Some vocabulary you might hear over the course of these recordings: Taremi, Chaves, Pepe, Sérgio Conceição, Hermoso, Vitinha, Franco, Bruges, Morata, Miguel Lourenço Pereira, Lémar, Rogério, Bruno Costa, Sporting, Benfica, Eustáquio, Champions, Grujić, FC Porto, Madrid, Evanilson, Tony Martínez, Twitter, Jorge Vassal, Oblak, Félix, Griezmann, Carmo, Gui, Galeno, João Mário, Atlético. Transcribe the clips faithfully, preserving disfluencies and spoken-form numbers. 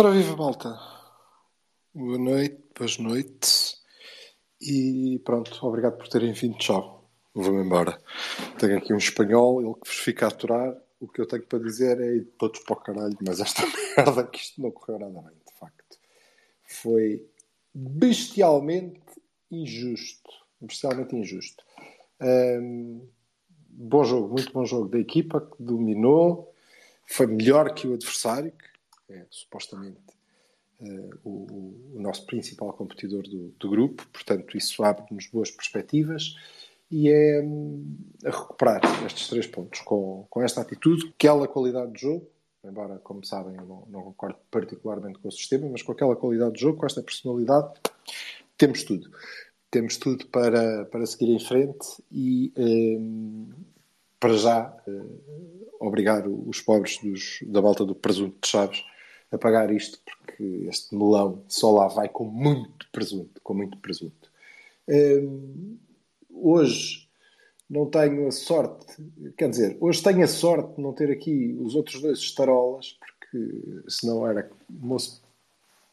Ora viva malta, boa noite, boas noites e pronto, obrigado por terem vindo, tchau, vou-me embora. Tenho aqui um espanhol, ele que vos fica a aturar, o que eu tenho para dizer é ir todos para o caralho, mas esta merda que isto não correu nada bem, de facto. Foi bestialmente injusto, bestialmente injusto. Um, bom jogo, muito bom jogo da equipa que dominou, foi melhor que o adversário, que é supostamente uh, o, o nosso principal competidor do, do grupo, portanto isso abre-nos boas perspectivas e é um, a recuperar estes três pontos com, com esta atitude, aquela qualidade de jogo, embora como sabem eu não, não concordo particularmente com o sistema, mas com aquela qualidade de jogo, com esta personalidade temos tudo temos tudo para, para seguir em frente e um, para já uh, obrigar os pobres dos, da malta do presunto de Chaves a pagar isto, porque este melão só lá vai com muito presunto, com muito presunto. Hum, hoje não tenho a sorte, quer dizer, hoje tenho a sorte de não ter aqui os outros dois estarolas, porque senão era moço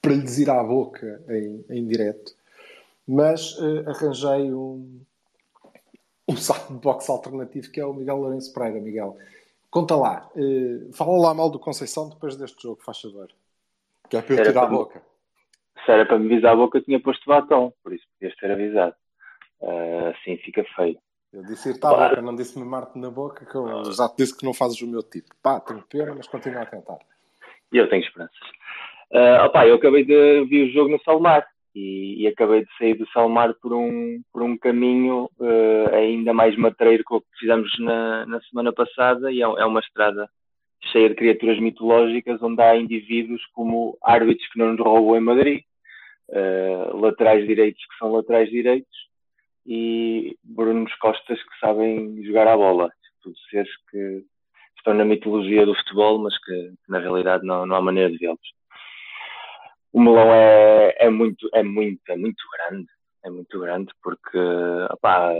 para lhes ir à boca em, em direto, mas uh, arranjei um, um box alternativo que é o Miguel Lourenço Pereira. Miguel, conta lá, uh, fala lá mal do Conceição depois deste jogo, faz favor. Que é para eu tirar a boca. Se era para me avisar a boca, eu tinha posto batom, por isso podias ter avisado. Uh, assim fica feio. Eu disse ir-te à Para. boca, não disse-me marte na boca, que eu não. já te disse que não fazes o meu tipo. Pá, tenho pena, mas continua a tentar. E eu tenho esperanças. Uh, opá, eu acabei de ver o jogo no Salmar e, e acabei de sair do Salmar por um, por um caminho uh, ainda mais matreiro que o que fizemos na, na semana passada, e é, é uma estrada cheia de criaturas mitológicas, onde há indivíduos como árbitros que não nos roubam em Madrid, uh, laterais direitos que são laterais direitos e Bruno Costas que sabem jogar à bola, todos seres que estão na mitologia do futebol, mas que, que na realidade não, não há maneira de vê-los. O melão é, é, muito, é, muito, é muito grande, é muito grande porque, opá,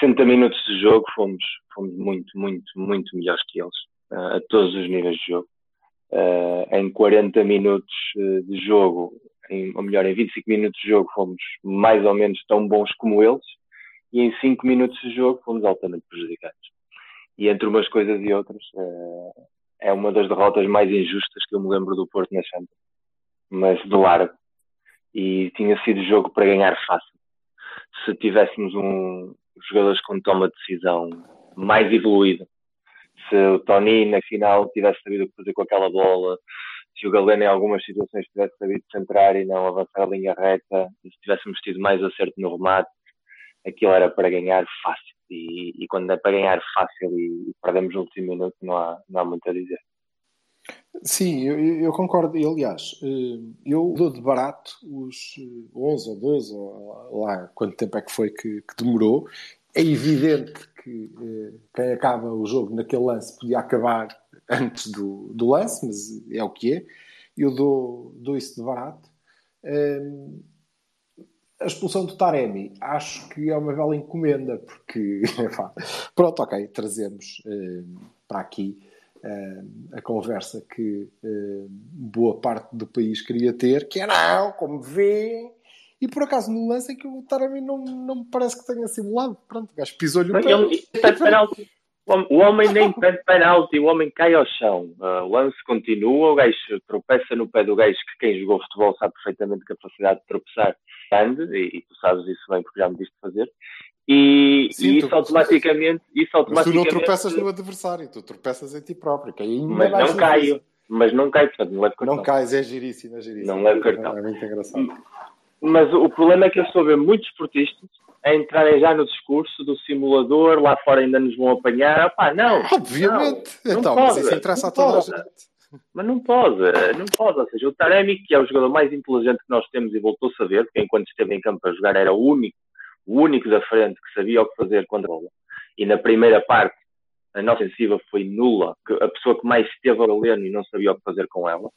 sessenta minutos de jogo fomos, fomos muito, muito, muito melhores que eles, uh, a todos os níveis de jogo. Uh, em quarenta minutos de jogo, em, ou melhor, em vinte e cinco minutos de jogo fomos mais ou menos tão bons como eles e em cinco minutos de jogo fomos altamente prejudicados. E entre umas coisas e outras, uh, é uma das derrotas mais injustas que eu me lembro do Porto na Champions. Mas de largo, e tinha sido jogo para ganhar fácil. Se tivéssemos um, jogadores com toma de decisão mais evoluída, se o Tony na final tivesse sabido o que fazer com aquela bola, se o Galeno em algumas situações tivesse sabido centrar e não avançar a linha reta, se tivéssemos tido mais acerto no remate, aquilo era para ganhar fácil. E, e quando é para ganhar fácil e, e perdemos o último minuto, não há, não há muito a dizer. Sim, eu, eu concordo. E, aliás, eu dou de barato os onze ou doze, ou lá quanto tempo é que foi que, que demorou. É evidente que quem acaba o jogo naquele lance podia acabar antes do, do lance, mas é o que é. Eu dou, dou isso de barato. A expulsão do Taremi acho que é uma bela encomenda, porque, pronto, ok, trazemos para aqui Uh, a conversa que uh, boa parte do país queria ter, que é não, como vê, e por acaso no lance é que o Taremi não, não me parece que tenha simulado, pronto, o gajo pisou-lhe o pé. O homem nem pede penalti, o homem cai ao chão. Uh, o lance continua, o gajo tropeça no pé do gajo, que quem jogou futebol sabe perfeitamente que a capacidade de tropeçar é grande, e, e tu sabes isso bem porque já me diste fazer. E, Sim, e isso, tu, automaticamente, isso automaticamente... Mas tu não tropeças no adversário, tu tropeças em ti próprio. Mas não caio, mas não caio, portanto não levo cartão. Não cais, é giríssimo, é giríssimo. Não levo cartão. É muito engraçado. Mas o problema é que eu estou a ver muitos esportistas a entrarem já no discurso do simulador, lá fora ainda nos vão apanhar. Opá, não, obviamente. Não, então, não mas isso interessa a toda a gente. Mas não pode, não pode. Ou seja, o Taremi, que é o jogador mais inteligente que nós temos e voltou-se a ver, porque enquanto esteve em campo a jogar era o único, o único da frente que sabia o que fazer contra a bola. E na primeira parte, a nossa ofensiva foi nula. A pessoa que mais esteve a Galeno e não sabia o que fazer com ela.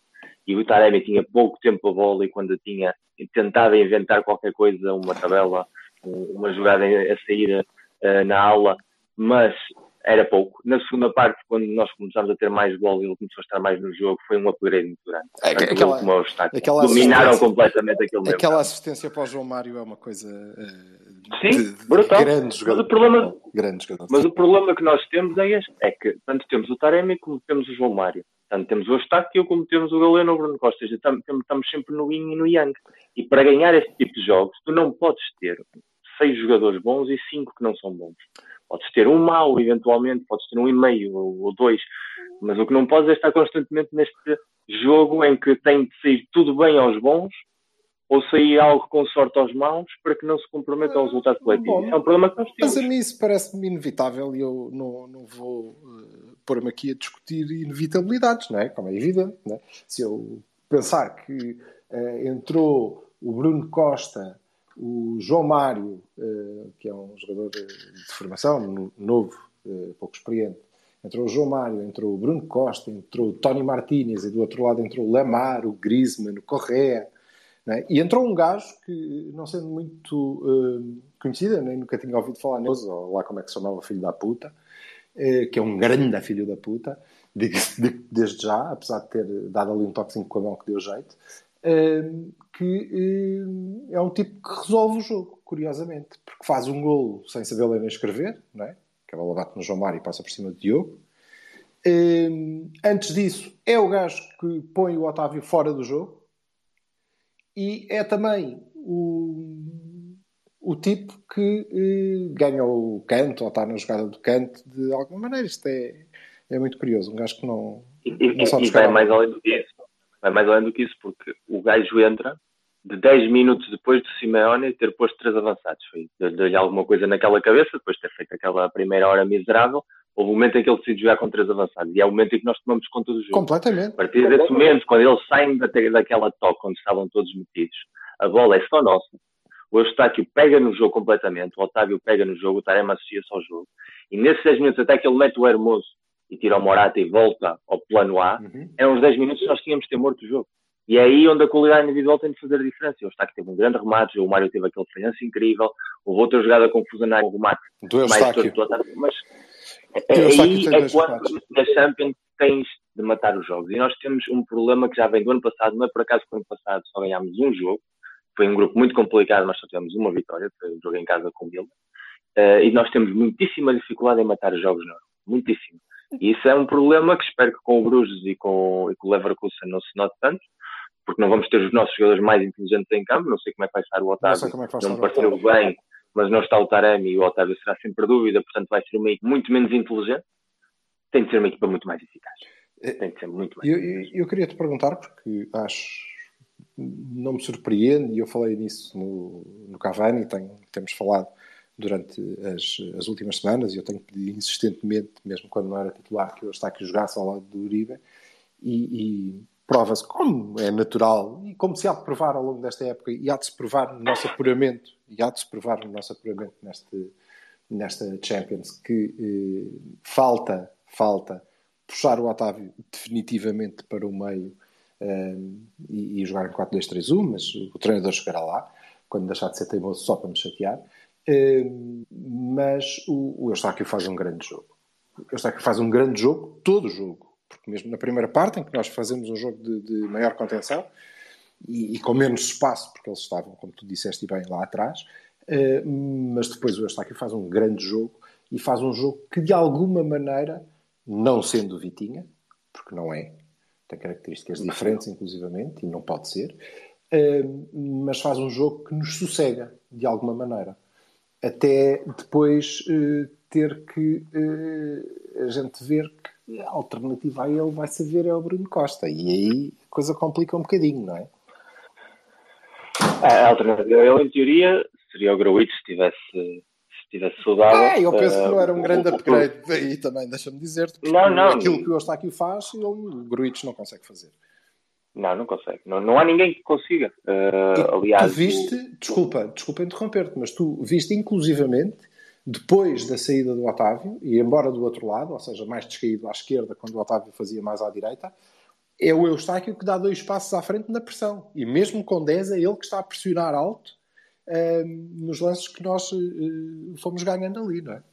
E o Taremi tinha pouco tempo a bola e quando tinha, tentava inventar qualquer coisa, uma tabela, uma jogada a sair uh, na aula, mas era pouco. Na segunda parte, quando nós começámos a ter mais bola e ele começou a estar mais no jogo, foi um upgrade muito grande. É, aquela, aquela Dominaram completamente aquele mesmo. Aquela assistência para o João Mário é uma coisa... Uh, Sim, de, brutal. De grande jogador. Mas o problema, grande jogador. Mas o problema que nós temos é este, é que tanto temos o Taremi como temos o João Mário. Portanto, temos o Eustáquio, como temos o Galeno ou o Bruno Costa. Estamos sempre no yin e no yang. E para ganhar este tipo de jogos, tu não podes ter seis jogadores bons e cinco que não são bons. Podes ter um mau, eventualmente, podes ter um e meio ou dois. Mas o que não podes é estar constantemente neste jogo em que tem de sair tudo bem aos bons ou sair algo com sorte aos maus para que não se comprometa ao resultado coletivo. Bom, é um problema que nós temos. Mas a mim isso parece-me inevitável e eu não, não vou uh, pôr-me aqui a discutir inevitabilidades, não é? Como é evidente, não é? Se eu pensar que uh, entrou o Bruno Costa, o João Mário, uh, que é um jogador de, de formação, novo, uh, pouco experiente, entrou o João Mário, entrou o Bruno Costa, entrou o Tony Martínez e do outro lado entrou o Lémar, o Griezmann, o Correa. Não é? E entrou um gajo que, não sendo muito uh, conhecido, nem nunca tinha ouvido falar nele, ou lá como é que se chamava, filho da puta, uh, que é um grande filho da puta, de, de, desde já, apesar de ter dado ali um toquezinho com a mão que deu jeito, uh, que uh, é um tipo que resolve o jogo, curiosamente, porque faz um golo sem saber ler nem escrever, não é? Que a bola bate no João Mário e passa por cima do Diogo. Uh, antes disso, é o gajo que põe o Otávio fora do jogo. E é também o, o tipo que eh, ganha o canto, ou está na jogada do canto, de alguma maneira. Isto é, é muito curioso. Um gajo que não... E, não sabe e vai mais além do que isso. Vai mais além do que isso, porque o gajo entra de dez minutos depois do Simeone ter posto três avançados. Foi, deu-lhe alguma coisa naquela cabeça, depois de ter feito aquela primeira hora miserável. Houve o momento em que ele decide jogar com três avançados. E é o momento em que nós tomamos conta do jogo. Completamente. A partir desse momento, quando eles saem da, daquela toca onde estavam todos metidos, a bola é só nossa. O Eustáquio pega no jogo completamente. O Otávio pega no jogo. O Taremi associa-se ao jogo. E nesses dez minutos, até que ele mete o Hermoso e tira o Morata e volta ao plano A, uhum. Eram os dez minutos que nós tínhamos de ter morto o jogo. E é aí onde a qualidade individual tem de fazer a diferença. O Eustáquio teve um grande remate, o Mário teve aquele falhanço incrível, houve outra jogada confusionária, o remate do Eustáquio. Mas... aí é quando na Champions tens de matar os jogos. E nós temos um problema que já vem do ano passado. Não é por acaso que no ano passado só ganhámos um jogo. Foi um grupo muito complicado, mas só tivemos uma vitória. Foi um jogo em casa com ele. Uh, e nós temos muitíssima dificuldade em matar os jogos, não. Muitíssimo. E isso é um problema que espero que com o Bruges e com, e com o Leverkusen não se note tanto. Porque não vamos ter os nossos jogadores mais inteligentes em campo. Não sei como é que vai estar o Otávio. Não, é não me pareceu bem. Mas não está o Taremi e o Otávio será sempre dúvida, portanto vai ser uma equipa muito menos inteligente. Tem de ser uma equipa muito mais eficaz. Tem de ser muito mais eu, eficaz. Eu, eu queria te perguntar, porque acho... Não me surpreende, e eu falei nisso no, no Cavani, tenho, temos falado durante as, as últimas semanas, e eu tenho pedido insistentemente, mesmo quando não era titular, que eu estava aqui a jogasse ao lado do Uribe, e... e... prova-se, como é natural, e como se há de provar ao longo desta época, e há de se provar no nosso apuramento, e há de se provar no nosso apuramento neste, nesta Champions, que eh, falta, falta, puxar o Otávio definitivamente para o meio eh, e, e jogar em quatro dois três um, mas o treinador chegará lá, quando deixar de ser teimoso só para nos chatear, eh, mas o, o Eustáquio faz um grande jogo. O Eustáquio faz um grande jogo, todo o jogo. Porque mesmo na primeira parte, em que nós fazemos um jogo de, de maior contenção e, e com menos espaço, porque eles estavam, como tu disseste bem, lá atrás, uh, mas depois o Eustáquio faz um grande jogo e faz um jogo que de alguma maneira, não sendo o Vitinha, porque não é, tem características diferentes inclusivamente, e não pode ser, uh, mas faz um jogo que nos sossega de alguma maneira, até depois uh, ter que uh, a gente ver que a alternativa a ele vai saber é o Bruno Costa, e aí a coisa complica um bocadinho, não é? A alternativa a ele, em teoria, seria o Grujić se tivesse... tivesse saudável. Ah, eu penso que não era um uh, grande upgrade o, o, daí também, deixa-me dizer-te, porque não, não, aquilo que o Eustáquio faz, ele, o Grujić não consegue fazer. Não, não consegue. Não, não há ninguém que consiga. Uh, aliás... Tu viste, o... desculpa, desculpa interromper-te, mas tu viste inclusivamente, depois da saída do Otávio, e embora do outro lado, ou seja, mais descaído à esquerda, quando o Otávio fazia mais à direita, é o Eustáquio que dá dois passos à frente na pressão. E mesmo com dez, é ele que está a pressionar alto Uh, nos lances que nós uh, fomos ganhando ali, não é?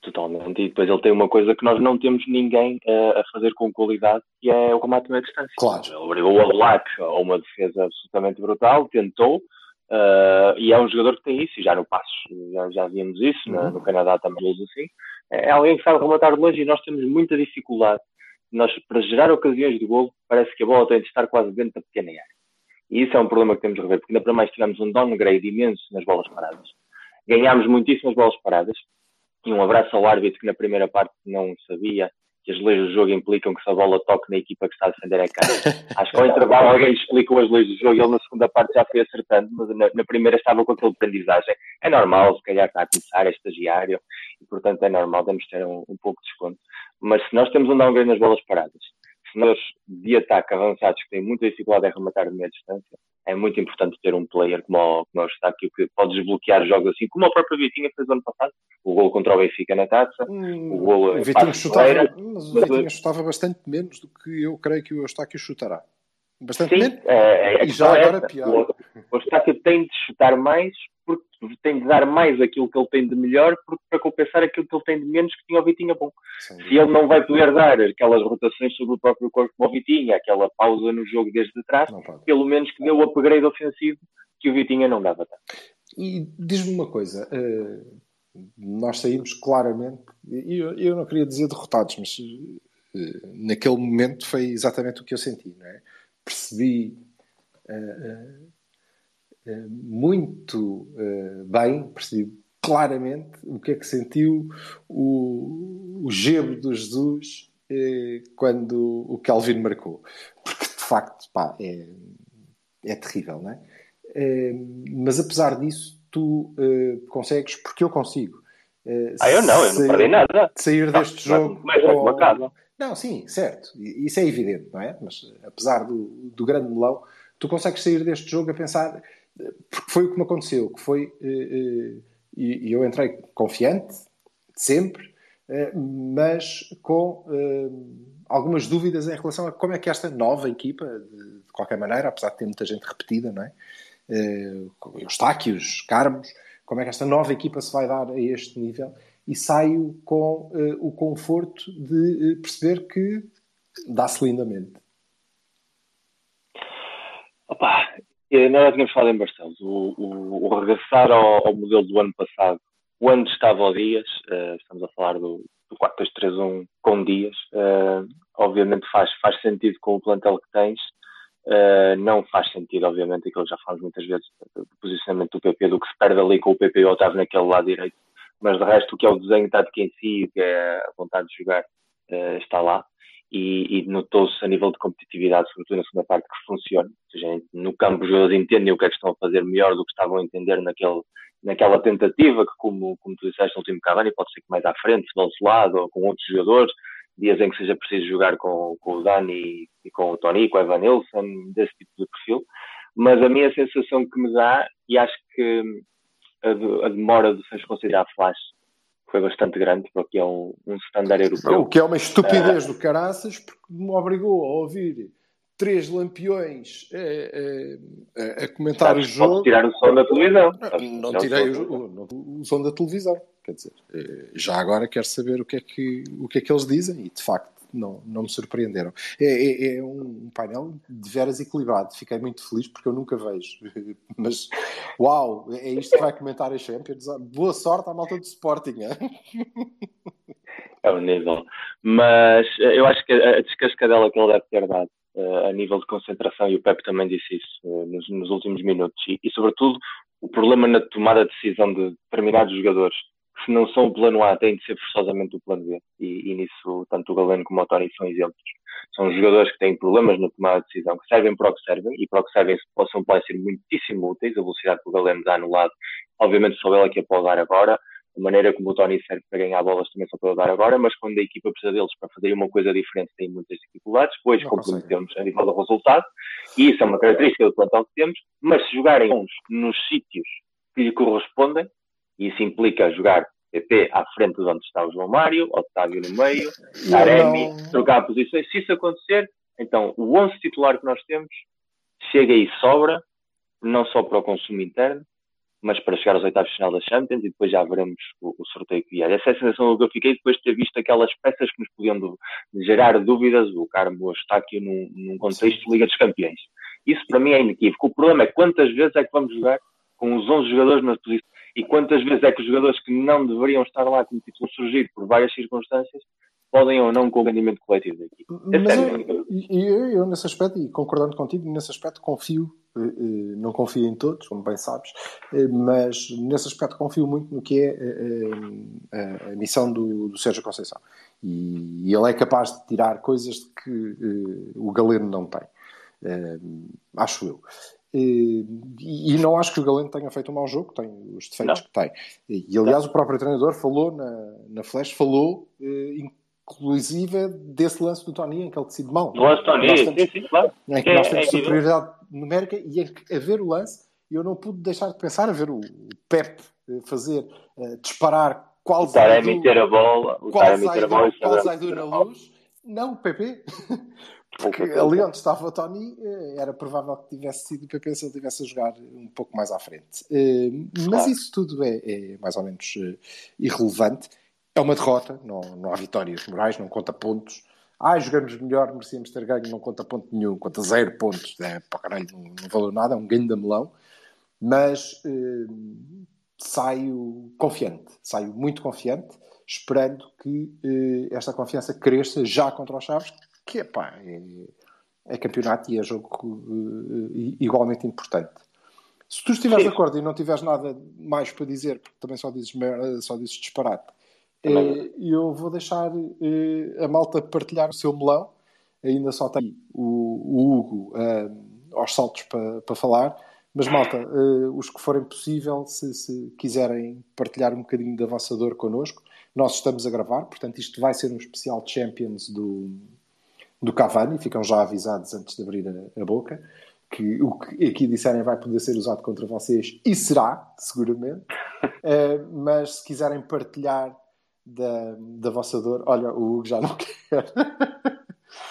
Totalmente, e depois ele tem uma coisa que nós não temos ninguém uh, a fazer com qualidade, que é o combate à distância. Claro. Ele brigou o Oblak a uma defesa absolutamente brutal, tentou, uh, e é um jogador que tem isso, e já no passo já, já víamos isso, uhum. No Canadá também assim, é alguém que sabe rematar de longe, e nós temos muita dificuldade. Nós, para gerar ocasiões de golo, parece que a bola tem de estar quase dentro da pequena área. E isso é um problema que temos de rever, porque ainda para mais tivemos um downgrade imenso nas bolas paradas. Ganhámos muitíssimas bolas paradas. E um abraço ao árbitro que na primeira parte não sabia que as leis do jogo implicam que se a bola toque na equipa que está a defender é cara. Acho que ao intervalo alguém explicou as leis do jogo e ele na segunda parte já foi acertando, mas na, na primeira estava com aquele aprendizagem. É normal, se calhar está a começar, é estagiário, e portanto é normal, temos de ter um, um pouco de desconto. Mas se nós temos um downgrade nas bolas paradas, nós de ataque avançados que têm muita dificuldade em rematar de meia distância, é muito importante ter um player como o, como o Eustáquio, que pode desbloquear jogos assim, como o próprio Vitinha fez ano passado, o golo contra o Benfica na taça, hum, o golo... Vitinha chutava, Pereira, mas o mas Vitinha eu... chutava bastante menos do que eu creio que o Eustáquio chutará. Bastante Sim, menos, é, é, e já agora é pior. O, o Eustáquio tem de chutar mais, porque tem de dar mais aquilo que ele tem de melhor, porque, para compensar aquilo que ele tem de menos que tinha o Vitinha bom. Sim. Se ele não vai poder dar aquelas rotações sobre o próprio corpo como o Vitinha, aquela pausa no jogo desde trás, pelo menos que deu o upgrade ofensivo que o Vitinha não dava tanto. E diz-me uma coisa, nós saímos claramente, eu não queria dizer derrotados, mas naquele momento foi exatamente o que eu senti, não é? Percebi muito uh, bem, percebi claramente o que é que sentiu o, o gebo do Jesus uh, quando o Calvin marcou, porque de facto pá, é, é terrível, não é? Uh, mas apesar disso tu uh, consegues, porque eu consigo uh, ah eu não, eu não perdi nada sair não, deste não, jogo mas com... uma não, sim, certo, isso é evidente, não é? Mas apesar do, do grande melão, tu consegues sair deste jogo a pensar, porque foi o que me aconteceu, que foi, e eu entrei confiante, sempre, mas com algumas dúvidas em relação a como é que esta nova equipa, de qualquer maneira, apesar de ter muita gente repetida, não é? Eustáquios, Carmos, como é que esta nova equipa se vai dar a este nível, e saio com o conforto de perceber que dá-se lindamente. Opa... Nós já tínhamos falado em Barcelos, o, o, o regressar ao, ao modelo do ano passado, onde estava o Dias, uh, estamos a falar do, do quatro dois três um com Dias, uh, obviamente faz, faz sentido com o plantel que tens, uh, não faz sentido, obviamente, aquilo que já falamos muitas vezes, do posicionamento do Pepe, do que se perde ali com o Pepe e o Otávio naquele lado direito, mas de resto o que é o desenho tático em si, que é a vontade de jogar, uh, está lá. E, e notou-se a nível de competitividade, sobretudo na segunda parte, que funciona. Ou seja, no campo os jogadores entendem o que é que estão a fazer melhor do que estavam a entender naquele, naquela tentativa que, como, como tu disseste, no último Cavani, pode ser que mais à frente, se dão-se lado, ou com outros jogadores, dias em que seja preciso jogar com, com o Dani e, e com o Tony, com o Evanilson, desse tipo de perfil. Mas a minha sensação que me dá, e acho que a, de, a demora de se considerar flash, foi bastante grande, porque é um, um standard europeu. O que é uma estupidez ah. do caraças, porque me obrigou a ouvir três lampiões a, a, a comentar Sabes, o jogo. Tirar o som da televisão. Não, não tirei o, o, o, o som da televisão. Quer dizer, já agora quero saber o que, é que, o que é que eles dizem, e de facto não, não me surpreenderam. É, é, é um painel de veras equilibrado, fiquei muito feliz porque eu nunca vejo, mas uau, é isto que vai comentar a Champions. Boa sorte à malta do Sporting, é? É o nível, mas eu acho que a descascadela que ele deve ter dado a nível de concentração, e o Pepe também disse isso nos, nos últimos minutos, e, e sobretudo o problema na tomada de decisão de determinados jogadores, se não são o plano A, têm de ser forçosamente o plano B. E, e nisso, tanto o Galeno como o Tony são exemplos. São jogadores que têm problemas na tomada de decisão, que servem para o que servem, e para o que servem possam podem ser muitíssimo úteis. A velocidade que o Galeno dá no lado, obviamente só ele é que a pode dar agora. A maneira como o Tony serve para ganhar bolas também só pode dar agora, mas quando a equipa precisa deles para fazer uma coisa diferente, têm muitas dificuldades, pois comprometemos a nível do resultado, e isso é uma característica do plantão que temos, mas se jogarem uns nos sítios que lhe correspondem, e isso implica jogar Pepe à frente de onde está o João Mário, Otávio no meio, Taremi, trocar posições. Se isso acontecer, então o onze titular que nós temos chega e sobra, não só para o consumo interno, mas para chegar aos oitavos de final da Champions, e depois já veremos o, o sorteio que vier. Essa é a sensação que eu fiquei depois de ter visto aquelas peças que nos podiam do, gerar dúvidas, o Carmo, o Eustáquio, num, num contexto de Liga dos Campeões. Isso para mim é inequívoco. O problema é quantas vezes é que vamos jogar com os onze jogadores na posição, e quantas vezes é que os jogadores que não deveriam estar lá como título surgir por várias circunstâncias podem ou não com o rendimento coletivo da equipa. Mas eu, eu, eu nesse aspecto, e concordando contigo, nesse aspecto confio, não confio em todos, como bem sabes, mas nesse aspecto confio muito no que é a, a, a missão do, do Sérgio Conceição, e ele é capaz de tirar coisas que uh, o Galeno não tem, uh, acho eu. E não acho que o Galeno tenha feito um mau jogo, tem os defeitos não. que tem. E aliás não. o próprio treinador falou na, na Flash, falou eh, inclusive desse lance do Tony em que ele decide mal. O lance do Tony, sim, sim, claro. Em que é, nós temos é, superioridade é. numérica, e em que a ver o lance, eu não pude deixar de pensar a ver o Pepe fazer, uh, disparar qual sai do, a bola, o qual sai do, bola, qual sai do na luz. Não, o Pepe. Porque ali onde estava o Tony era provável que tivesse sido o Pepe se ele tivesse a jogar um pouco mais à frente. Mas claro, isso tudo é, é mais ou menos irrelevante. É uma derrota, não, não há vitórias morais, não conta pontos. Ah, jogamos melhor, merecíamos ter ganho, não conta ponto nenhum, conta zero pontos. É, para caralho, não, não valeu nada, é um ganho de melão. Mas eh, saio confiante, saio muito confiante, esperando que eh, esta confiança cresça já contra os Chaves, que epá, é, é campeonato e é jogo uh, igualmente importante. Se tu estiveres de acordo e não tiveres nada mais para dizer, porque também só dizes, só dizes disparate, eh, eu vou deixar eh, a malta partilhar o seu melão. Ainda só tem o, o Hugo uh, aos saltos para pa falar, mas malta, uh, os que forem possível, se, se quiserem partilhar um bocadinho da vossa dor connosco, nós estamos a gravar, portanto isto vai ser um especial Champions do... do Cavani, ficam já avisados antes de abrir a, a boca, que o que aqui disserem vai poder ser usado contra vocês, e será, seguramente. Uh, mas se quiserem partilhar da, da vossa dor, olha, o Hugo já não quer.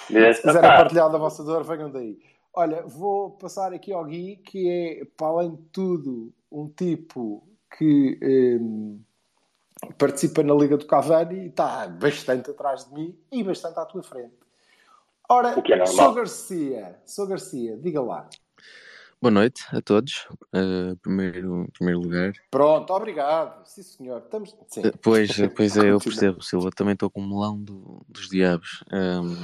Se quiserem partilhar da vossa dor, venham daí. Olha, vou passar aqui ao Gui, que é, para além de tudo, um tipo que um, participa na Liga do Cavani e está bastante atrás de mim e bastante à tua frente. Ora, é Sou Garcia, Sou Garcia, diga lá. Boa noite a todos, uh, primeiro, primeiro lugar. Pronto, obrigado, sim senhor. Estamos... Sim. Uh, pois, pois é, eu percebo, Silva, também estou com o melão do, dos diabos. Um,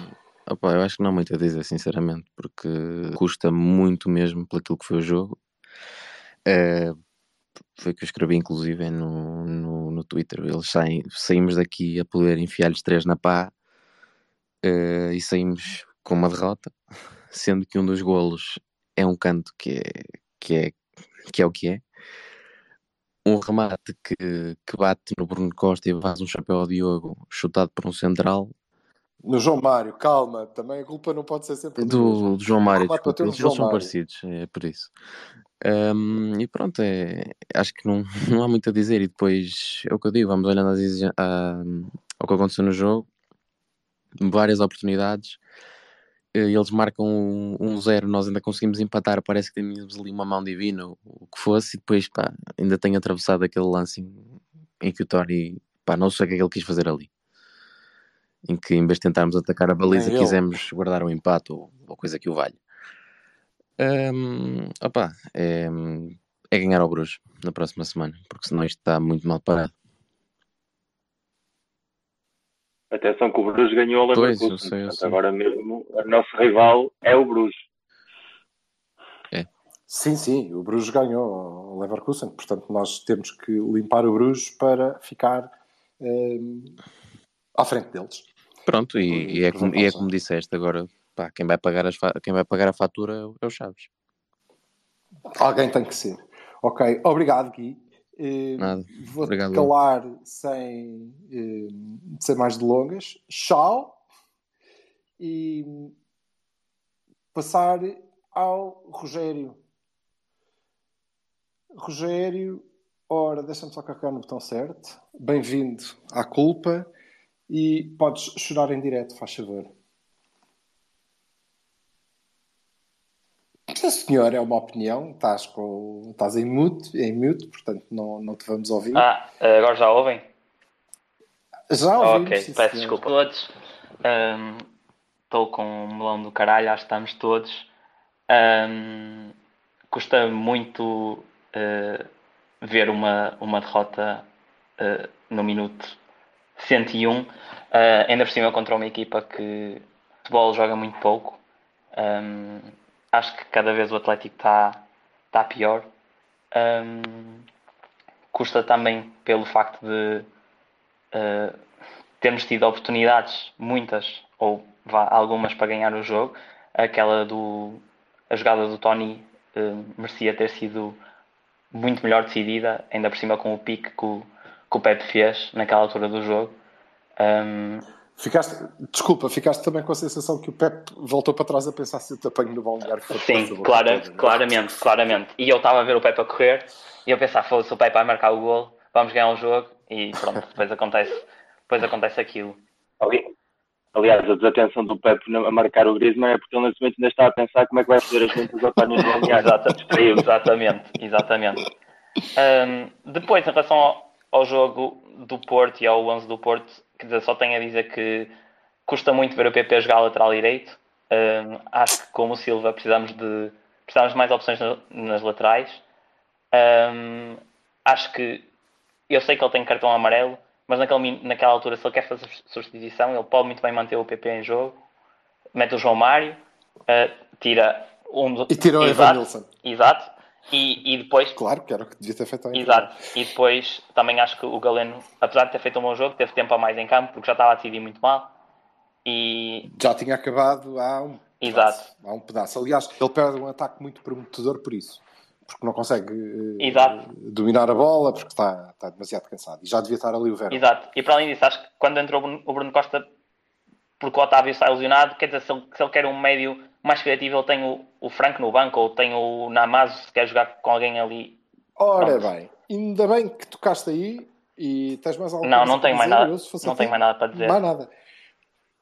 opa, eu acho que não há muito a dizer, sinceramente, porque custa muito mesmo por aquilo que foi o jogo. Uh, foi o que eu escrevi, inclusive, no, no, no Twitter. Eles saem, saímos daqui a poder enfiar-lhes três na pá. Uh, e saímos com uma derrota, sendo que um dos golos é um canto que é, que é, que é o que é, um remate que, que bate no Bruno Costa e faz um chapéu ao Diogo, chutado por um central no João Mário, calma, também a culpa não pode ser sempre do, do João Mário, desculpa, eles são parecidos, é por isso. Um, e pronto, é, acho que não, não há muito a dizer, e depois é o que eu digo, vamos olhando às vezes a, ao que aconteceu no jogo. Várias oportunidades, eles marcam um, um zero, nós ainda conseguimos empatar, parece que tínhamos ali uma mão divina, o que fosse, e depois pá, ainda tenho atravessado aquele lance em, em que o Tony, pá, não sei o que é que ele quis fazer ali. em que em vez de tentarmos atacar a baliza, é, quisemos guardar um empate ou, ou coisa que o valha. Um, opa, é, é ganhar ao Bruges na próxima semana, porque senão isto está muito mal parado. Atenção que o Bruges ganhou ao Leverkusen. Agora mesmo o nosso rival é o Bruges. É. Sim, sim, o Bruges ganhou ao Leverkusen. Portanto, nós temos que limpar o Bruges para ficar eh, à frente deles. Pronto, e, e, é, como, e é como disseste agora, pá, quem vai pagar as fa- quem vai pagar a fatura é o Chaves. Alguém tem que ser. Ok, obrigado, Gui. Eh, Nada. Vou Obrigado. calar sem, eh, sem mais delongas. Tchau. E passar ao Rogério. Rogério, ora, deixa-me só carregar no botão certo. Bem-vindo à culpa. E podes chorar em direto, faz favor. A senhora é uma opinião, estás, com, estás em, mute, em mute, portanto não, não te vamos ouvir. Ah, agora já ouvem? Já ouvimos. Ok, sim, peço desculpa a todos. Um, estou com um melão do caralho, acho que estamos todos. Um, custa muito uh, ver uma, uma derrota uh, no minuto cento e um, uh, ainda por cima contra uma equipa que futebol joga muito pouco. Um, Acho que cada vez o Atlético está tá pior. Um, custa também pelo facto de uh, termos tido oportunidades, muitas, ou vá, algumas, para ganhar o jogo. Aquela do... A jogada do Tony uh, merecia ter sido muito melhor decidida, ainda por cima com o pique que o, que o Pepe fez naquela altura do jogo. Um, Ficaste, desculpa, ficaste também com a sensação que o Pepe voltou para trás a pensar se eu te apanho no balneário. Sim, clara, toda, claramente, claramente. E eu estava a ver o Pepe a correr e eu pensava, foda-se, o Pepe vai marcar o golo, vamos ganhar o jogo e pronto, depois acontece, depois acontece aquilo. Aliás, a desatenção do Pepe a marcar o Griezmann é porque ele nesse momento ainda está a pensar como é que vai fazer as ventas ao pano no balneário. Exatamente, exatamente. Um, depois, em relação ao, ao jogo do Porto e ao onze do Porto, quer dizer, só tenho a dizer que custa muito ver o Pepe jogar lateral direito. Um, acho que, como o Silva, precisamos de, precisamos de mais opções no, nas laterais. Um, acho que... Eu sei que ele tem cartão amarelo, mas naquele, naquela altura, se ele quer fazer substituição, ele pode muito bem manter o Pepe em jogo. Mete o João Mário, uh, tira um dos... E tira o Evanilson. Exato. E, e depois... Claro, que era o que devia ter feito ainda. Exato. E depois, também acho que o Galeno, apesar de ter feito um bom jogo, teve tempo a mais em campo, porque já estava a decidir muito mal. E... Já tinha acabado há um Exato. pedaço. Há um pedaço. Aliás, ele perde um ataque muito prometedor por isso. Porque não consegue eh, dominar a bola, porque está, está demasiado cansado. E já devia estar ali o Verão. Exato. E para além disso, acho que quando entrou o Bruno Costa, porque o Otávio está ilusionado, quer dizer, se ele, se ele quer um médio mais criativo, ele tem o, o Franco no banco, ou tem o Namazo, se quer jogar com alguém ali. Ora Pronto. bem, ainda bem que tocaste aí e tens mais alguma não, coisa não tenho para mais dizer. Nada. Não tenho mais nada para dizer. Mais nada.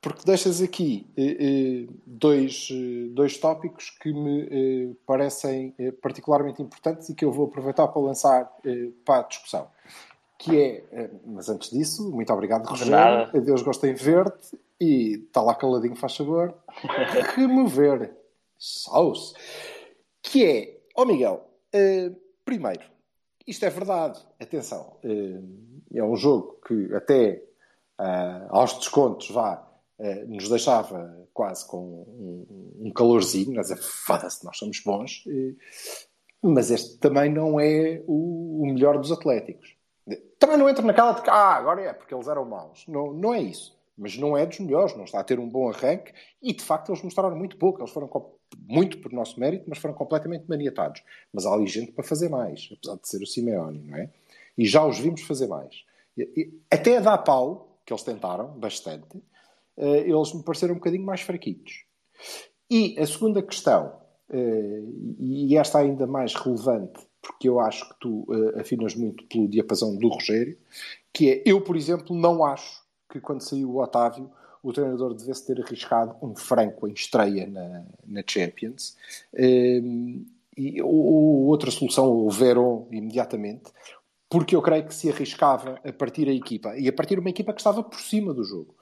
Porque deixas aqui eh, dois, dois tópicos que me eh, parecem eh, particularmente importantes e que eu vou aproveitar para lançar eh, para a discussão. Que é, eh, mas antes disso, muito obrigado, Rogério. Adeus, gostei de ver-te. E está lá caladinho, faz favor, remover sauce. Que é, ó oh Miguel, uh, primeiro, isto é verdade, atenção, uh, é um jogo que até uh, aos descontos vá, uh, nos deixava quase com um, um calorzinho, mas é foda-se, nós somos bons, uh, mas este também não é o, o melhor dos Atléticos. Também não entra naquela de que, ah, agora é, porque eles eram maus. Não, não é isso. Mas não é dos melhores, não está a ter um bom arranque e, de facto, eles mostraram muito pouco. Eles foram comp- muito por nosso mérito, mas foram completamente maniatados. Mas há ali gente para fazer mais, apesar de ser o Simeone, não é? E já os vimos fazer mais. E, e, até a dar pau, que eles tentaram bastante, uh, eles me pareceram um bocadinho mais fraquitos. E a segunda questão, uh, e esta ainda mais relevante, porque eu acho que tu uh, afinas muito pelo diapasão do Rogério, que é, eu, por exemplo, não acho que quando saiu o Otávio, o treinador devesse ter arriscado um Franco em estreia na, na Champions, um, e, ou, ou outra solução, o Verón, imediatamente, porque eu creio que se arriscava a partir a equipa, e a partir uma equipa que estava por cima do jogo.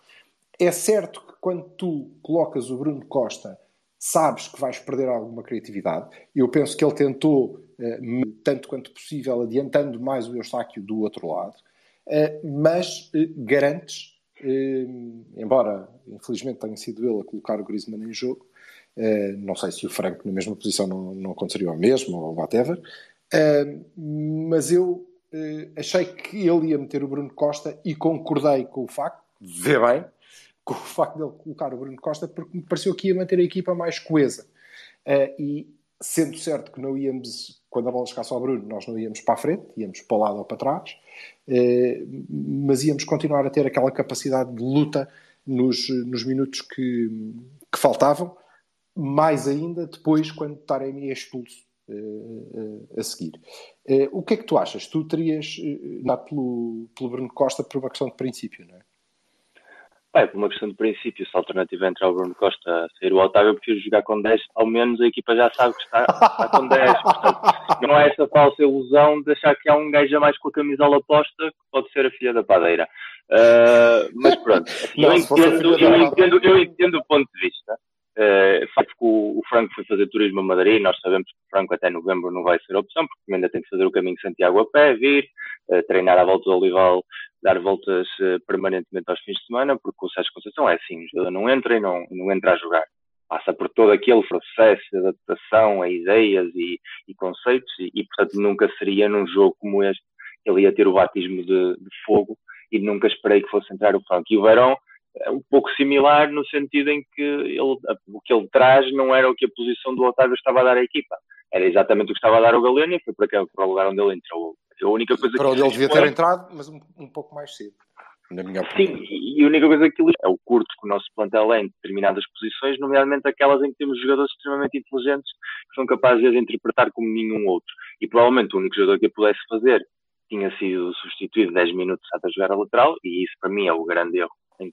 É certo que quando tu colocas o Bruno Costa, sabes que vais perder alguma criatividade. Eu penso que ele tentou, tanto quanto possível, adiantando mais o Eustáquio do outro lado, mas garantes, embora infelizmente tenha sido ele a colocar o Griezmann em jogo, não sei se o Franco na mesma posição não, não aconteceria o mesmo, ou whatever, mas eu achei que ele ia meter o Bruno Costa e concordei com o facto, vê bem, com o facto de ele colocar o Bruno Costa, porque me pareceu que ia manter a equipa mais coesa. Uh, e sendo certo que não íamos, quando a bola chegasse ao Bruno, nós não íamos para a frente, íamos para o lado ou para trás, uh, mas íamos continuar a ter aquela capacidade de luta nos, nos minutos que, que faltavam, mais ainda depois quando Taremi é expulso uh, uh, a seguir. Uh, o que é que tu achas? Tu terias uh, dado pelo, pelo Bruno Costa por uma questão de princípio, não é? É, por uma questão de princípio, se a alternativa é entrar o Bruno Costa a sair o Otávio, eu prefiro jogar com dez, ao menos a equipa já sabe que está, está com dez, portanto, não é essa falsa ilusão de achar que há um gajo a mais com a camisola posta, que pode ser a filha da padeira. Uh, mas pronto, não, eu, entendo, eu, entendo, eu entendo o ponto de vista. Uh, facto que o, o Franco foi fazer turismo a Madrid, nós sabemos que o Franco até novembro não vai ser opção, porque ainda tem que fazer o caminho de Santiago a pé, vir, uh, treinar à volta do Olival, dar voltas uh, permanentemente aos fins de semana, porque o Sérgio Conceição é assim, o jogador não entra e não, não entra a jogar. Passa por todo aquele processo de adaptação a ideias e, e conceitos e, e, portanto, nunca seria num jogo como este que ele ia ter o batismo de, de fogo e nunca esperei que fosse entrar o Franco. E o Verón é um pouco similar no sentido em que ele, o que ele traz não era o que a posição do Otávio estava a dar à equipa. Era exatamente o que estava a dar ao Galeno e foi para, cá, para o lugar onde ele entrou. A única coisa para onde ele devia ter entrado, mas um, um pouco mais cedo, na minha opinião. Sim, e a única coisa que ele é o curto que o nosso plantel é em determinadas posições, nomeadamente aquelas em que temos jogadores extremamente inteligentes que são capazes de interpretar como nenhum outro. E provavelmente o único jogador que pudesse fazer tinha sido substituído dez minutos até jogar a lateral, e isso para mim é o grande erro.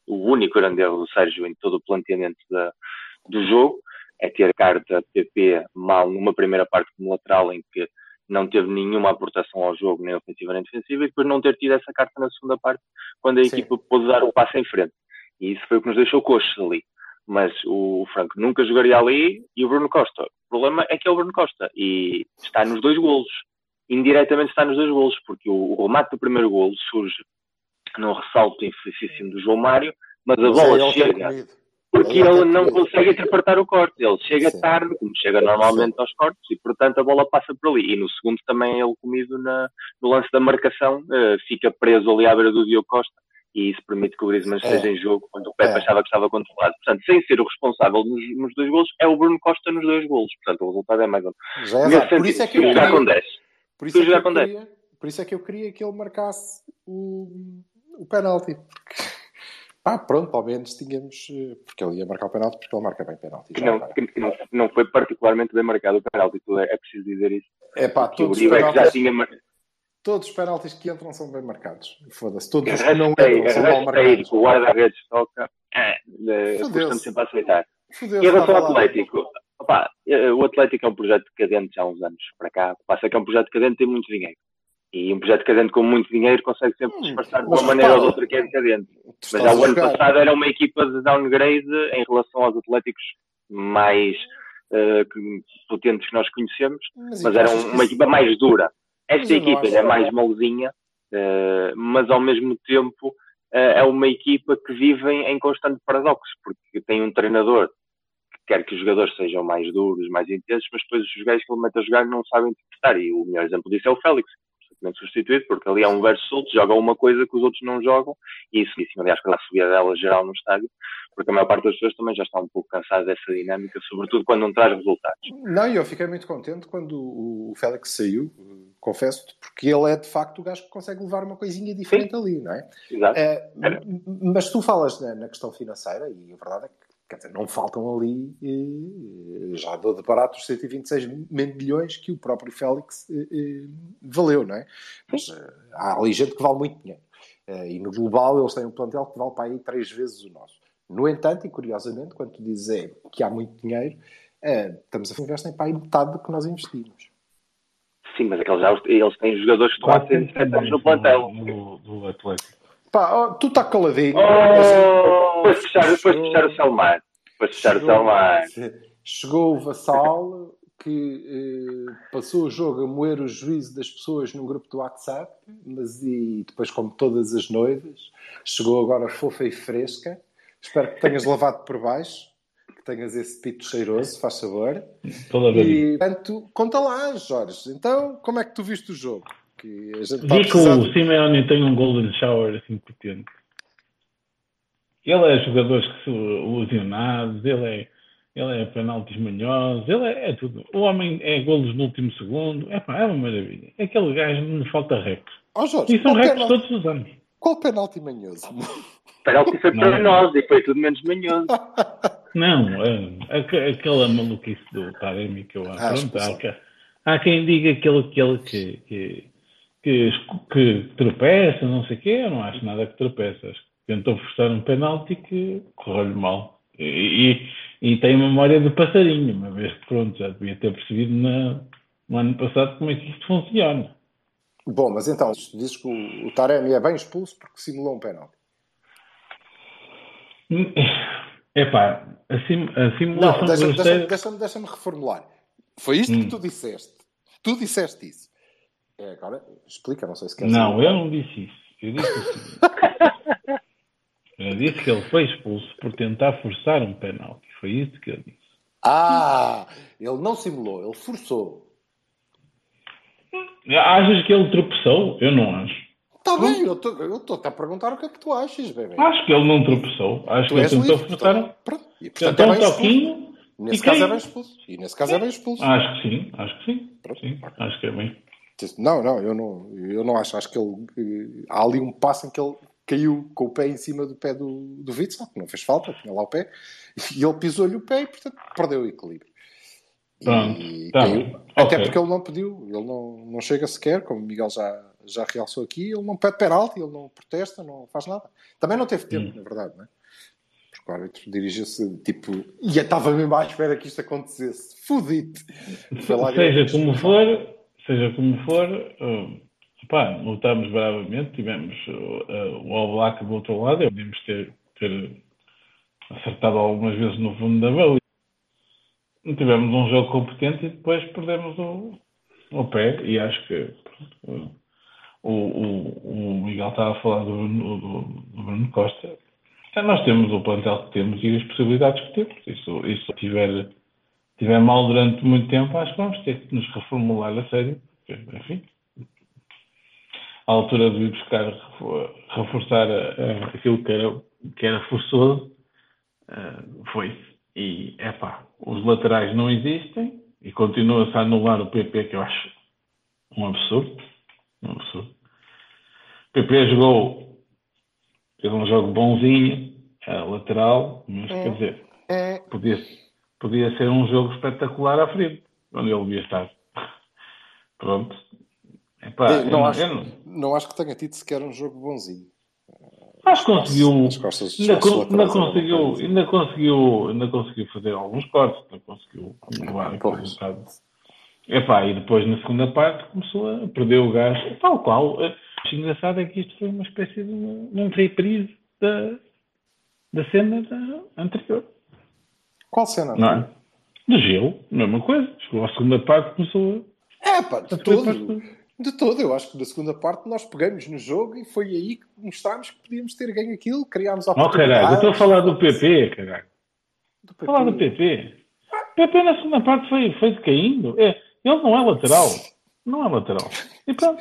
O único grande erro do Sérgio em todo o planteamento da, do jogo é ter carta Pepe mal numa primeira parte como lateral em que não teve nenhuma aportação ao jogo, nem ofensiva nem defensiva, e depois não ter tido essa carta na segunda parte quando a Sim. equipa pôde dar o passo em frente. E isso foi o que nos deixou coxos ali. Mas o Franco nunca jogaria ali e o Bruno Costa. O problema é que é o Bruno Costa e está nos dois golos. Indiretamente está nos dois golos, porque o, o remate do primeiro golo surge num ressalto infelicíssimo do João Mário, mas a mas bola chega porque ele, ele não consegue interpretar o corte. Ele chega Sim. tarde, como chega normalmente Sim. aos cortes, e portanto a bola passa por ali. E no segundo também ele comido na, no lance da marcação, uh, fica preso ali à beira do Diogo Costa, e isso permite que o Griezmann é. esteja em jogo quando o Pepe é. achava que estava controlado. Portanto, sem ser o responsável nos, nos dois golos, é o Bruno Costa nos dois golos. Portanto, o resultado é mais ou menos. É por isso é que eu jogar com dez. Por isso, é que eu queria, por isso é que eu queria que ele marcasse o... o penalti, porque ah, pronto, ao menos tínhamos, porque ele ia marcar o penalti, porque ele marca bem penalti. Não, não, não foi particularmente bem marcado o penalti, é preciso dizer isso. É pá, todos, o penaltis, é já tinha mar... todos os penaltis que entram são bem marcados, foda-se, todos os que não entram são mal marcados. O guarda-redes toca, é, portanto sempre a aceitar. Em relação ao Atlético, opa, o Atlético é um projeto decadente já há uns anos para cá, passa que é um projeto decadente e tem muito dinheiro. E um projeto decadente com muito dinheiro consegue sempre disfarçar hum, de uma maneira ou de outra que é decadente. Mas já o ano passado era uma equipa de downgrade em relação aos Atléticos mais uh, potentes que nós conhecemos, mas, mas era um, uma equipa mais dura. Esta equipa é mais mauzinha, uh, mas ao mesmo tempo uh, é uma equipa que vive em, em constante paradoxo, porque tem um treinador quer que os jogadores sejam mais duros, mais intensos, mas depois os gajos que ele mete a jogar não sabem interpretar. E o melhor exemplo disso é o Félix, absolutamente substituído, porque ali há um verso solto, joga uma coisa que os outros não jogam, e isso, isso aliás, quando há a subida dela geral no estádio, porque a maior parte das pessoas também já está um pouco cansada dessa dinâmica, sobretudo quando não traz resultados. Não, e eu fiquei muito contente quando o Félix saiu, confesso-te, porque ele é, de facto, o gajo que consegue levar uma coisinha diferente Sim. ali, não é? Exato. É, mas tu falas na, na questão financeira, e a verdade é que quer dizer, não faltam ali, eh, já dou de barato os cento e vinte e seis milhões que o próprio Félix eh, eh, valeu, não é? Mas eh, há ali gente que vale muito dinheiro. Eh, e no global eles têm um plantel que vale para aí três vezes o nosso. No entanto, e curiosamente, quando tu dizes que há muito dinheiro, eh, estamos a investir para aí metade do que nós investimos. Sim, mas aqueles, eles têm jogadores que estão há cento e sete anos no plantel. Do, do Atlético. Pá, tu está caladinho. Oh, depois de fechar, depois de fechar o Salman. Depois de fechar chegou, o Salman. Chegou o Vassal, que eh, passou o jogo a moer o juízo das pessoas num grupo do WhatsApp, mas e depois, como todas as noites, chegou agora fofa e fresca. Espero que tenhas lavado por baixo, que tenhas esse pito cheiroso, faz favor. E, portanto, conta lá, Jorge. Então, como é que tu viste o jogo? Que a gente tá Vi que o Simeone tem um golden shower assim potente. Ele é jogadores que são ilusionados, ele é, ele é penaltis manhosos, ele é, é tudo. O homem é golos no último segundo, é, pá, é uma maravilha. Aquele gajo não lhe falta rec. Oh, Jorge, e são recs penalti... todos os anos. Qual penalti manhoso? O penalti foi para nós e foi tudo menos manhoso. Não, é, é, aquela maluquice do Taremi que eu acho. Há quem diga aquele, aquele que... que... Que, que tropeça, não sei o quê, eu não acho nada que tropeça. Tentou forçar um penalti que correu-lhe mal. E, e, e tem memória do passarinho, uma vez que pronto, já devia ter percebido na, no ano passado como é que isto funciona. Bom, mas então, dizes que o, o Taremi é bem expulso porque simulou um penalti. Epá, a, sim, a simulação... Não, deixa-me, deixa-me, deixa-me, deixa-me reformular. Foi isto hum. que tu disseste. Tu disseste isso. É, agora explica, não sei se quer dizer. Não, eu não disse isso. Eu disse isso. Eu disse que ele foi expulso por tentar forçar um penalti. Foi isso que eu disse. Ah, ele não simulou, ele forçou. Achas que ele tropeçou? Eu não acho. Está bem, eu estou-te a perguntar o que é que tu achas, bebê. Acho que ele não tropeçou. Acho tu que ele tentou livre, forçar. Então, pronto. E, portanto, então, é um toquinho. Nesse caso é bem expulso. E nesse caso é bem expulso. Acho que sim, acho que sim. sim acho que é bem. Não, não, eu não, eu não acho. Acho que ele... Há ali um passo em que ele caiu com o pé em cima do pé do, do Vitinha, que não fez falta, tinha lá o pé, e ele pisou-lhe o pé e, portanto, perdeu o equilíbrio. Pronto, e tá caiu. Bem. Até okay. Porque ele não pediu. Ele não, não chega sequer, como o Miguel já, já realçou aqui, ele não pede penalti, ele não protesta, não faz nada. Também não teve tempo, hum. na verdade, não é? Porque o árbitro dirigiu-se, tipo... E eu estava mesmo à espera que isto acontecesse. Fudite! Seja como for... Seja como for, uh, pá, lutamos bravamente, tivemos uh, o Oblak do outro lado, e podíamos ter, ter acertado algumas vezes no fundo da baliza. Tivemos um jogo competente e depois perdemos o, o pé, e acho que pronto, o, o, o Miguel estava a falar do Bruno, do, do Bruno Costa. Já nós temos o plantel que temos e as possibilidades que temos, isso, isso tiver... Se estiver mal durante muito tempo, acho que vamos ter que nos reformular a sério. Porque, enfim, à altura de ir buscar reforçar a, a, aquilo que era, que era forçoso, uh, foi-se. E, epá, os laterais não existem e continua-se a anular o Pepe, que eu acho um absurdo. Um absurdo. O Pepe jogou, fez um jogo bonzinho, lateral, mas é. Quer dizer, podia-se. Podia ser um jogo espetacular à frente, onde ele devia estar. Pronto. Epá, eu, não, eu, acho, eu não... não acho que tenha tido sequer um jogo bonzinho. Acho que conseguiu... As costas, ainda, con, ainda, conseguiu ainda, conseguiu, ainda conseguiu fazer alguns cortes, ainda conseguiu levar um resultado. Epá, e depois, na segunda parte, começou a perder o gás. Tal qual. O engraçado é que isto foi uma espécie de um reprise da, da cena da, anterior. Qual cena? Não é? Do Gil, mesma coisa. Chegou à segunda parte, começou a... É, pá, de todo. De todo. Eu acho que da segunda parte nós pegamos no jogo e foi aí que mostrámos que podíamos ter ganho aquilo, criámos a oportunidade. Oh, caralho, eu estou a falar do P P, caralho. Estou a falar do P P. O P P na segunda parte foi, foi decaindo. É, ele não é lateral. Não é lateral. E pronto.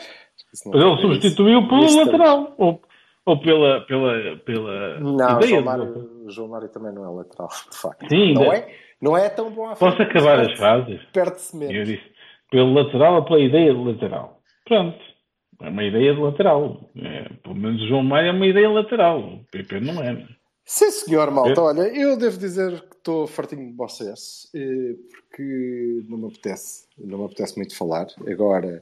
Ele substituiu pelo lateral. Ou, ou pela... pela, pela não, ideia Mário... O João Mário também não é lateral, de facto. Sim, não, não, é, não é tão bom à frente. Posso acabar as frases? Perde-se mesmo. Eu disse, pelo lateral ou pela ideia de lateral? Pronto. É uma ideia de lateral. É, pelo menos o João Mário é uma ideia lateral. O Pepe não é. Sim, senhor Malta. Olha, eu devo dizer que estou fartinho de vocês, porque não me apetece. Não me apetece muito falar. Agora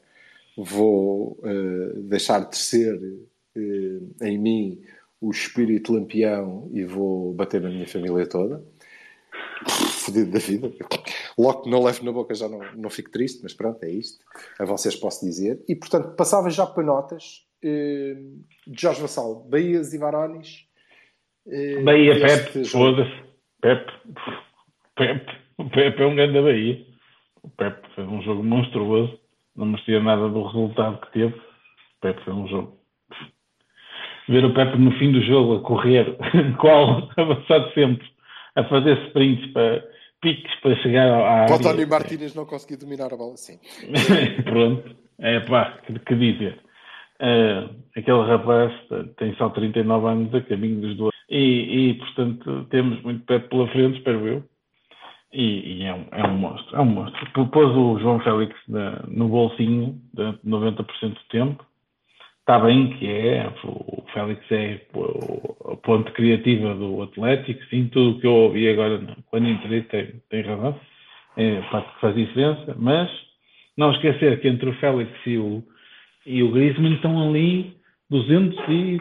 vou uh, deixar descer uh, em mim o espírito lampião e vou bater na minha família toda. Fodido da vida. Logo que não levo na boca já não, não fico triste, mas pronto, é isto. A vocês posso dizer. E, portanto, passava já para notas, uh, de Jorge Vassal. Bahias e Varones. Uh, Bahia, Pepe, foda-se. Pepe, Pepe, Pepe é um grande da Bahia. O Pepe fez um jogo monstruoso. Não merecia nada do resultado que teve. O Pepe fez um jogo. Ver o Pepe no fim do jogo a correr, qual avançado sempre, a fazer sprints para piques para chegar à área. O Tony Martínez não conseguiu dominar a bola, sim. Pronto, é pá, que, que dizer. Uh, aquele rapaz tem só trinta e nove anos a caminho dos dois. E, e portanto, temos muito Pepe pela frente, espero eu. E, e é, um, é um monstro, é um monstro. Pôs o João Félix na, no bolsinho durante noventa por cento do tempo. Está bem que é, o Félix é a ponte criativa do Atlético, sim, tudo o que eu ouvi agora, não. Quando entrei, tem, tem razão, é parte que faz diferença, mas não esquecer que entre o Félix e o, e o Griezmann estão ali duzentos e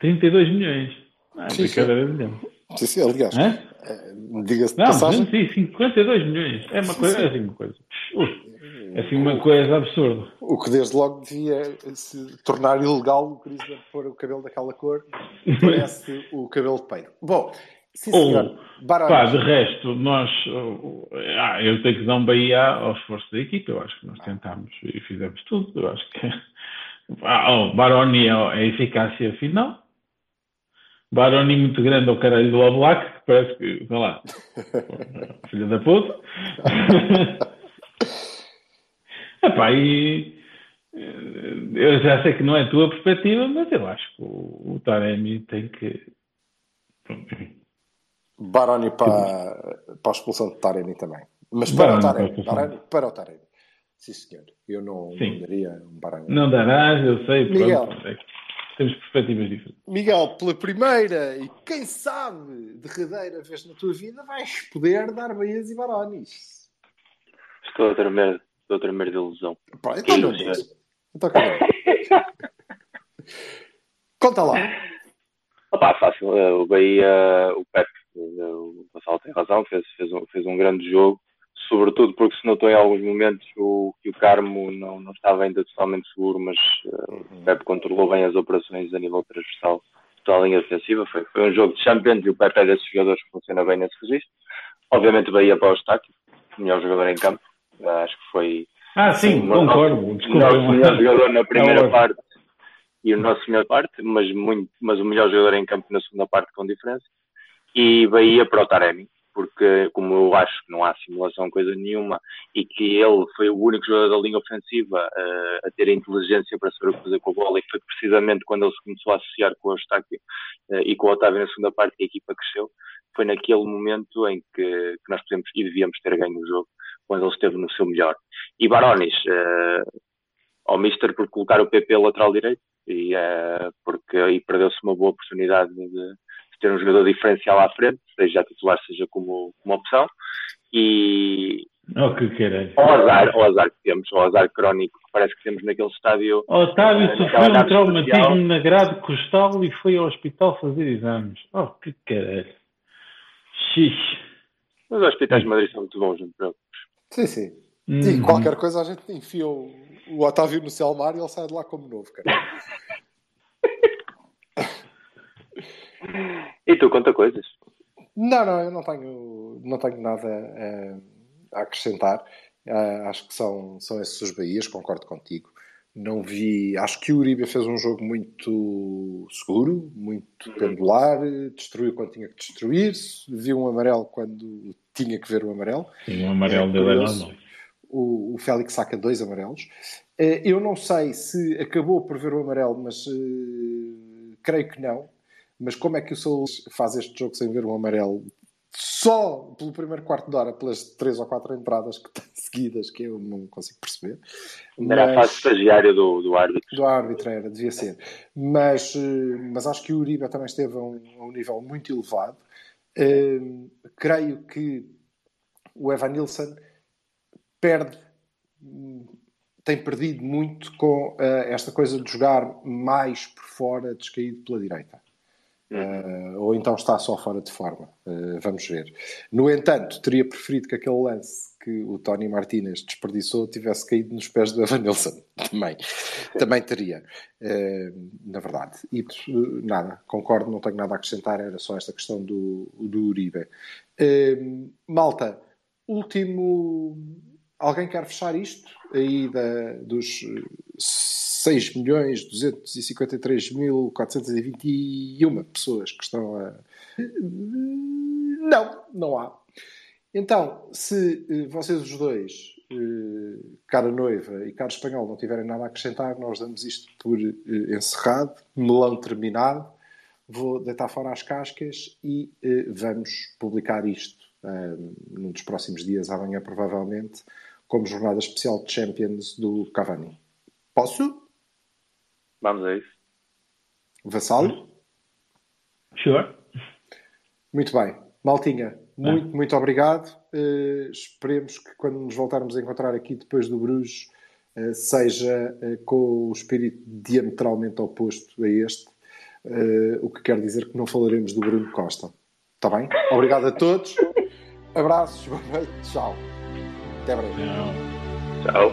trinta e dois milhões. Ah, sim, sim. Sim, sim, aliás, é? Diga-se de passagem. Não, duzentos e cinquenta e dois milhões, é uma sim, coisa, sim. É assim uma coisa. Uf. É assim uma coisa absurda. O que desde logo devia se tornar ilegal o Griezmann pôr o cabelo daquela cor, parece o cabelo de peito. Bom, sim senhor, Barões. Pá, de resto, nós, ah, eu tenho que dar um Bahia ao esforço da equipa, eu acho que nós tentámos e fizemos tudo, eu acho que ah, Baroni é a eficácia final. Baroni muito grande ao caralho do Oblak, que parece que, sei lá, filha da puta. Epá, e eu já sei que não é a tua perspectiva, mas eu acho que o, o Taremi tem que... Baroni para, para a expulsão de Taremi também. Mas para Baroni, o Taremi, para, Baroni, para o Taremi. Sim, senhor. Eu não, não daria um Baroni. Não darás, eu sei. Miguel. Pronto, temos perspectivas diferentes. Miguel, pela primeira e quem sabe derradeira vez na tua vida, vais poder dar Bahias e Baronis. Estou a ter medo. Outra merda de ilusão. Pá, então não diz. Então calma. Conta lá. Opa, fácil. O Bahia, o Pepe, o Vassal tem razão, fez, fez, um, fez um grande jogo, sobretudo porque se notou em alguns momentos o, que o Carmo não, não estava ainda totalmente seguro, mas uh, o Pepe controlou bem as operações a nível transversal, toda a linha defensiva. Foi, foi um jogo de Champions e o Pepe é desses jogadores que funciona bem nesse registro. Obviamente o Bahia para o Eustáquio, o melhor jogador em campo. Acho que foi ah, sim, um, concordo, o nosso melhor jogador na primeira não, parte e o nosso melhor parte, mas, muito, mas o melhor jogador em campo na segunda parte com diferença. E Bahia para o Taremi, porque como eu acho que não há simulação coisa nenhuma e que ele foi o único jogador da linha ofensiva uh, a ter a inteligência para saber o que fazer com a bola, e foi precisamente quando ele se começou a associar com o Eustáquio uh, e com o Otávio na segunda parte que a equipa cresceu. Foi naquele momento em que, que nós podemos e devíamos ter ganho o jogo, quando ele esteve no seu melhor. E Baronis, uh, ao Mister por colocar o Pepe lateral direito, e, uh, porque aí perdeu-se uma boa oportunidade de, de ter um jogador diferencial à frente, seja a titular, seja como, como opção. E oh, que queres. O azar, o azar que temos, o azar crónico que parece que temos naquele estádio. Otávio uh, sofreu um traumatismo social. Na grade costal e foi ao hospital fazer exames. Oh, que caralho. Xixi. Mas os hospitais de Madrid são muito bons, não te preocupes. Sim, sim. Hum. E qualquer coisa a gente enfia o, o Otávio no Lémar e ele sai de lá como novo, cara. E tu, conta coisas? Não, não, eu não tenho, não tenho nada uh, a acrescentar. Uh, acho que são, são esses os Bahias, concordo contigo. Não vi... Acho que o Uribe fez um jogo muito seguro, muito pendular, destruiu quando tinha que destruir, viu um amarelo quando... tinha que ver o amarelo. E o amarelo é, dele era não. O, o Félix saca dois amarelos. Eu não sei se acabou por ver o amarelo, mas uh, creio que não. Mas como é que o Saúl faz este jogo sem ver um amarelo? Só pelo primeiro quarto de hora, pelas três ou quatro entradas que tem seguidas, que eu não consigo perceber. Era mas, a fase estagiária do, do árbitro. Do árbitro era, devia ser. Mas, uh, mas acho que o Uribe também esteve a um, a um nível muito elevado. Uh, creio que o Evanilson perde, tem perdido muito com uh, esta coisa de jogar mais por fora, descaído pela direita. Uh, ou então está só fora de forma. Uh, vamos ver. No entanto, teria preferido que aquele lance que o Tony Martínez desperdiçou tivesse caído nos pés do Evanilson. Também, também teria, uh, na verdade. E nada, concordo, não tenho nada a acrescentar, era só esta questão do, do Uribe. Uh, malta, último... Alguém quer fechar isto? Aí da, dos seis milhões duzentos e cinquenta e três mil quatrocentos e vinte e um pessoas que estão a... Não, não há. Então, se vocês os dois, cara noiva e cara espanhol, não tiverem nada a acrescentar, nós damos isto por encerrado, melão terminado, vou deitar fora as cascas e vamos publicar isto Um, num dos próximos dias, amanhã provavelmente, como jornada especial de Champions do Cavani. Posso? Vamos a isso. Vassal? Sure. Muito bem. Maltinha, muito, é. muito obrigado. Uh, esperemos que quando nos voltarmos a encontrar aqui depois do Bruges, uh, seja uh, com o espírito diametralmente oposto a este, uh, o que quer dizer que não falaremos do Bruno Costa. Está bem? Obrigado a todos. Abraços, boa noite, tchau. Até breve. Tchau. Tchau.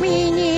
Mini